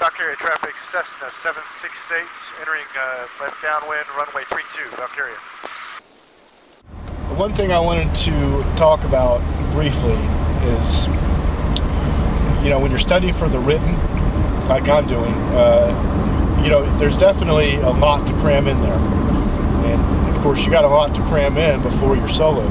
Valkaria traffic, Cessna 768, entering left downwind, runway 32, Valkaria. One thing I wanted to talk about briefly is, you know, when you're studying for the written, like I'm doing, you know, there's definitely a lot to cram in there. And of course, you got a lot to cram in before your solo.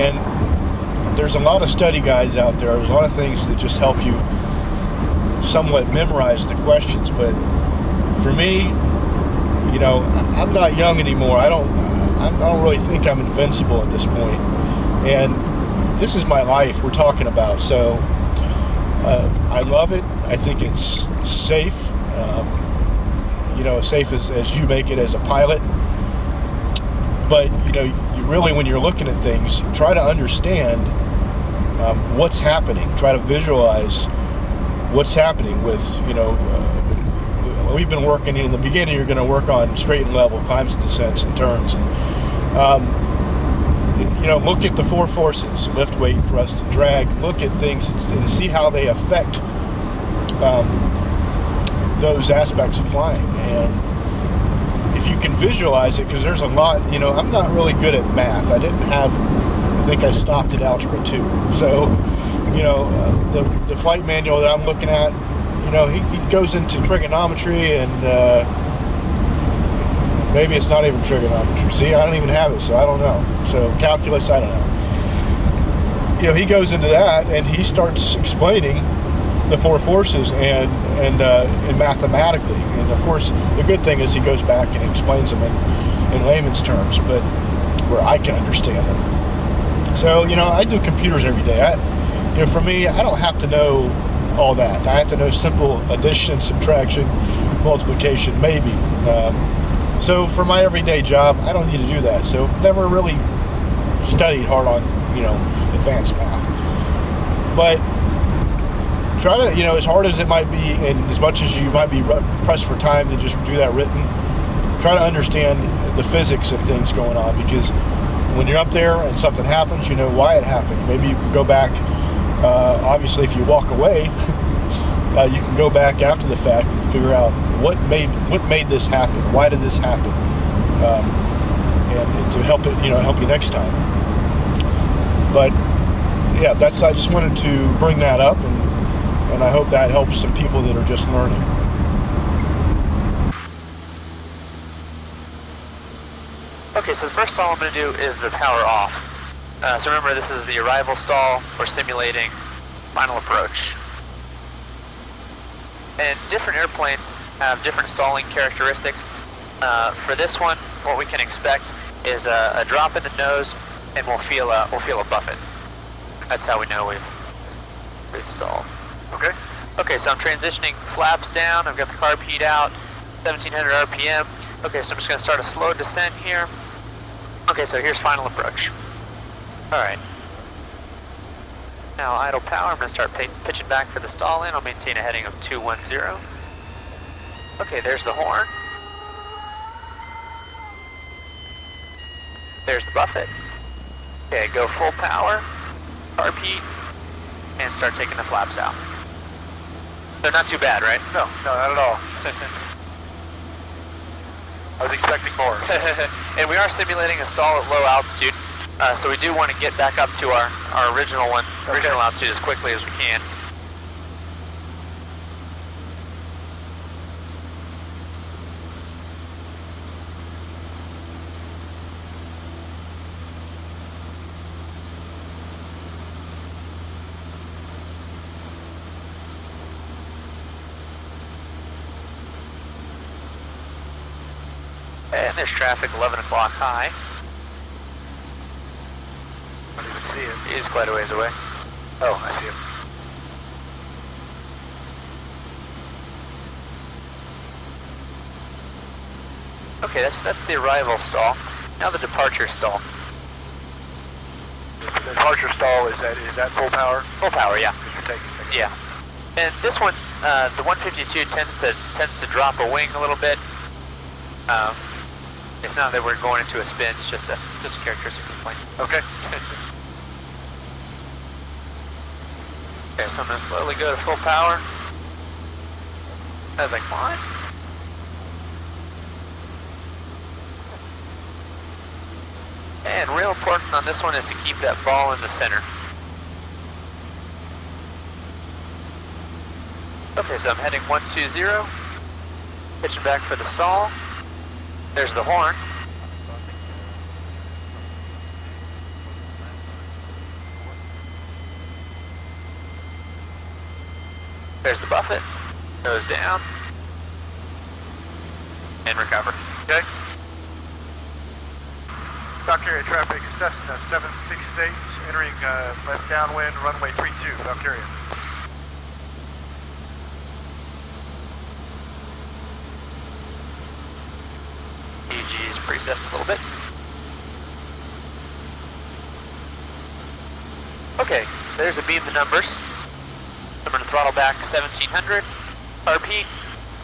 And there's a lot of study guides out there. There's a lot of things that just help you somewhat memorize the questions, but for me, you know, I'm not young anymore. I don't really think I'm invincible at this point, and this is my life we're talking about, so I love it. I think it's safe, you know, as safe as you make it as a pilot, but you know, you really, when you're looking at things, try to understand what's happening, try to visualize what's happening with, you know, we've been working in the beginning, you're going to work on straight and level, climbs and descents and turns. And, you know, look at the four forces, lift, weight, thrust, and drag. Look at things and see how they affect those aspects of flying. And if you can visualize it, because there's a lot, you know, I'm not really good at math. I didn't have, I think I stopped at algebra 2. So, you know, the flight manual that I'm looking at, you know, he goes into trigonometry and maybe it's not even trigonometry. See, I don't even have it, so I don't know. So calculus, I don't know. You know, he goes into that and he starts explaining the four forces and mathematically. And of course, the good thing is he goes back and explains them in layman's terms, but where I can understand them. So, you know, I do computers every day. You know, for me, I don't have to know all that. I have to know simple addition, subtraction, multiplication, maybe. So for my everyday job, I don't need to do that. So never really studied hard on, you know, advanced math. But try to, you know, as hard as it might be and as much as you might be pressed for time to just do that written, try to understand the physics of things going on, because when you're up there and something happens, you know why it happened. Maybe you can go back. Obviously, if you walk away, you can go back after the fact and figure out what made this happen. Why did this happen? And to help it, you know, help you next time. But yeah, that's. I just wanted to bring that up, and I hope that helps some people that are just learning. Okay, so the first stall I'm going to do is the power off. So remember, this is the arrival stall. We're simulating final approach. And different airplanes have different stalling characteristics. For this one, what we can expect is a drop in the nose, and we'll feel a buffet. That's how we know we've stalled. Okay. Okay, so I'm transitioning flaps down. I've got the carb heat out, 1700 RPM. Okay, so I'm just going to start a slow descent here. Okay, so here's final approach. All right. Now idle power, I'm gonna start pitching back for the stall in. I'll maintain a heading of 210. Okay, there's the horn. There's the buffet. Okay, go full power, carb heat, and start taking the flaps out. They're not too bad, right? No, no, not at all. I was expecting more. And we are simulating a stall at low altitude, so we do want to get back up to our original one, original altitude as quickly as we can. And there's traffic, 11 o'clock high. I don't even see it. It is quite a ways away. Oh, I see it. Okay, that's the arrival stall. Now the departure stall. The departure stall, is that full power? Full power, yeah. Yeah. And this one, the 152 tends to drop a wing a little bit. It's not that we're going into a spin, it's just a characteristic of the plane. Okay. Okay, so I'm going to slowly go to full power, I was like, what? And real important on this one is to keep that ball in the center. Okay, so I'm heading 120, pitching back for the stall. There's the horn. There's the buffet, goes down, and recover. Okay. Valkaria traffic, Cessna 768, entering left downwind, runway 32, Valkaria. EG's precessed a little bit. Okay, there's a beam of numbers. I'm going to throttle back 1700 RP.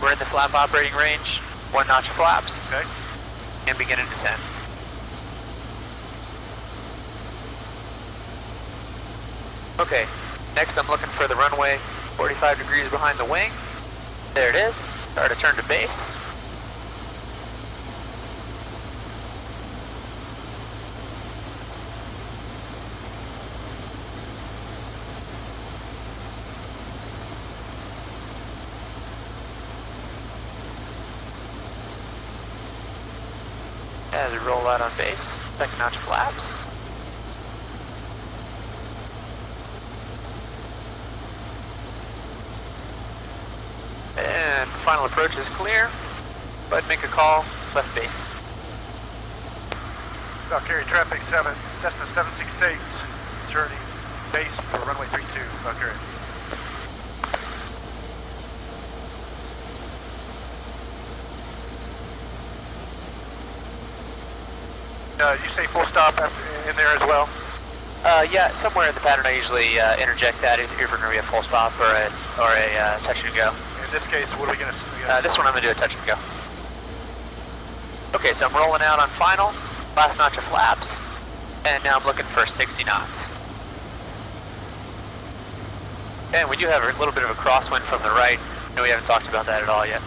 We're in the flap operating range, one notch flaps, okay, and begin to descend. Okay, next I'm looking for the runway 45 degrees behind the wing. There it is. Start a turn to base. As we roll out on base, second notch flaps. And final approach is clear, but make a call, left base. Valkaria traffic, Cessna 768, turning base for runway 32, Valkaria. You say full stop in there as well? Yeah, somewhere in the pattern I usually interject that if we're going to be a full stop or a touch and go. In this case, what are we going to do? This one I'm going to do a touch and go. Okay, so I'm rolling out on final, last notch of flaps, and now I'm looking for 60 knots. And we do have a little bit of a crosswind from the right, and we haven't talked about that at all yet.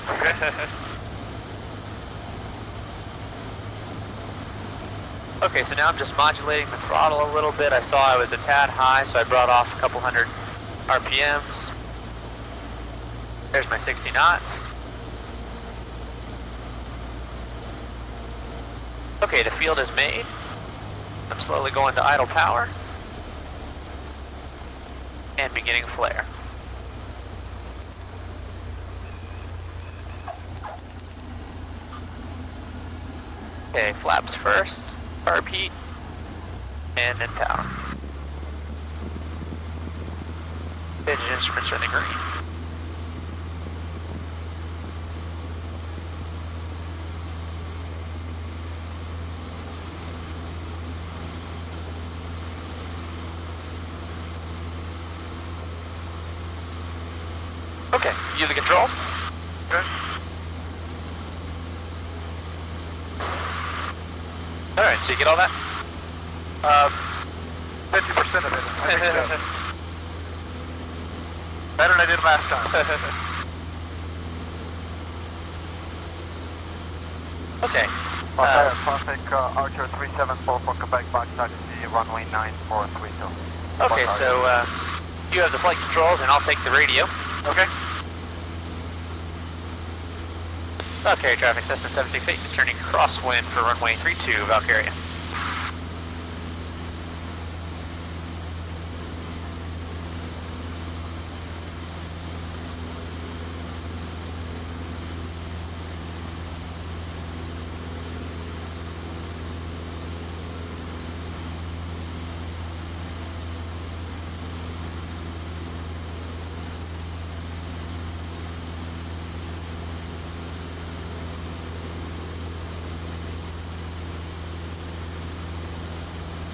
Okay, so now I'm just modulating the throttle a little bit. I saw I was a tad high, so I brought off a couple hundred RPMs. There's my 60 knots. Okay, the field is made. I'm slowly going to idle power. And beginning flare. Okay, flaps first. RP, and then power. Engine instruments are in the green. Okay, you the controls? Good. Alright, so you get all that? 50% of it, I think so. Better than I did last time. Okay. Traffic, Archer 374 for Quebec, backside to runway 9432. Okay, so you have the flight controls and I'll take the radio. Okay. Valkaria traffic, Cessna 768 is turning crosswind for runway 32, Valkaria.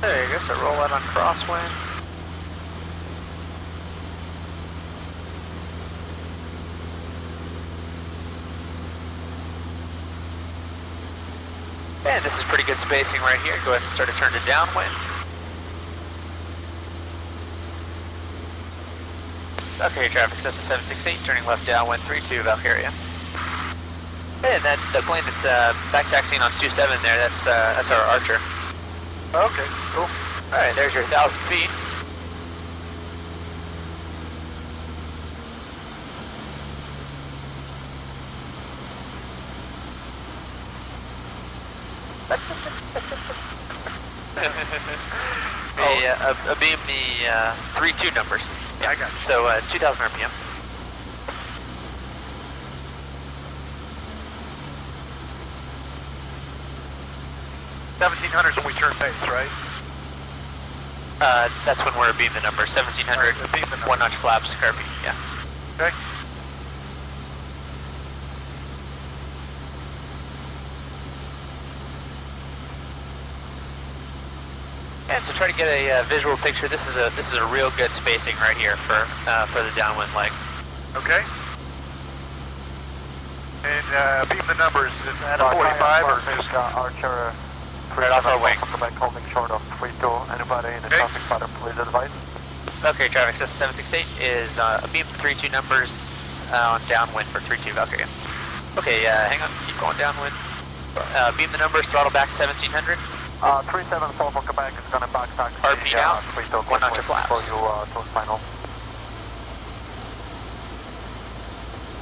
There you go, so roll out on crosswind. And this is pretty good spacing right here. Go ahead and start a turn to downwind. Valkaria traffic, Cessna 768, turning left down 132, Valkaria. And that the plane that's back taxiing on 27 there, that's our Archer. Okay, cool. All right, there's your 1,000 feet. Beam the 3-2 numbers. Yeah, I got you. So 2,000 RPM. $1,700 when we turn base, right? That's when we're beam the number. 1,700. Right, beam the number. One notch flaps, carpy. Yeah. Okay. And so try to get a visual picture. This is a real good spacing right here for the downwind leg. Okay. And beam the numbers at 45 or Archer. Right off our wing. Holding short of 32. Anybody in the traffic pattern, please advise. Okay, traffic. So 768 is beam 32 numbers on downwind for 32 Valkyria. Okay, hang on. Keep going downwind. Beam the numbers. Throttle back 1700. 374 for Quebec is going to back taxi. RP out, 100 flaps. For you, to final.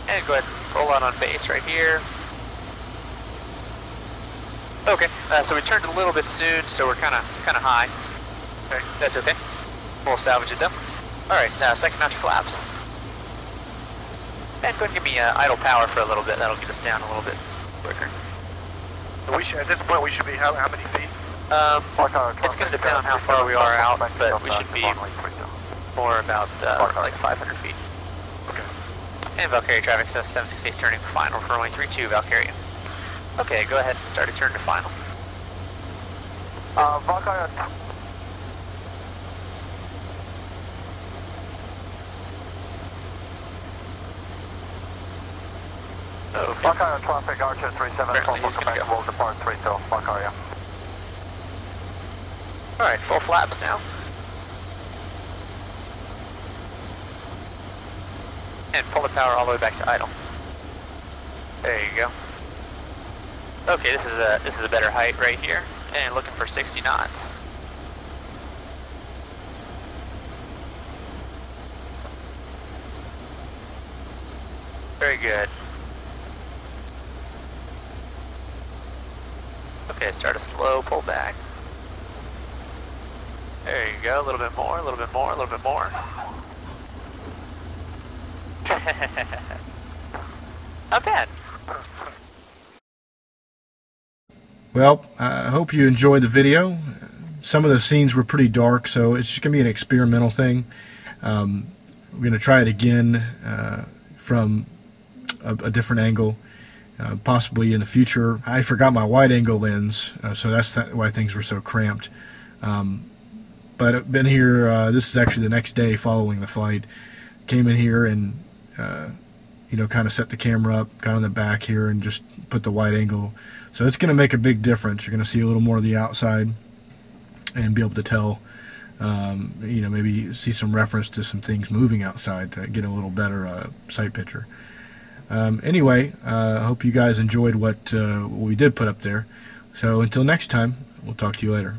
And go ahead and roll out on base right here. Okay, so we turned a little bit soon, so we're kind of high. Okay. That's okay. We'll salvage it though. All right, now second notch flaps. And go ahead and give me idle power for a little bit. That'll get us down a little bit quicker. We should, at this point, we should be how many feet? It's going to depend on how far we are out, but we should be more about like 500 feet. Okay. And Valkyria traffic, so 768 turning final for runway 32, Valkyria. Okay, go ahead and start a turn to final. Valkyria. Okay. Valkyria traffic, Archer 37, Quebec will depart 32, Valkyria. Alright, full flaps now. And pull the power all the way back to idle. There you go. Okay, this is a better height right here. And looking for 60 knots. Very good. Okay, start a slow pullback. There you go, a little bit more, a little bit more, a little bit more. Not bad. Well, I hope you enjoyed the video. Some of the scenes were pretty dark, so it's just going to be an experimental thing. We're going to try it again from a different angle. Possibly in the future. I forgot my wide-angle lens, so that's why things were so cramped. But I've been here, this is actually the next day following the flight. Came in here and, you know, kind of set the camera up, got on the back here and just put the wide-angle. So it's going to make a big difference. You're going to see a little more of the outside and be able to tell, you know, maybe see some reference to some things moving outside to get a little better sight picture. Anyway, I hope you guys enjoyed what we did put up there. So until next time, we'll talk to you later.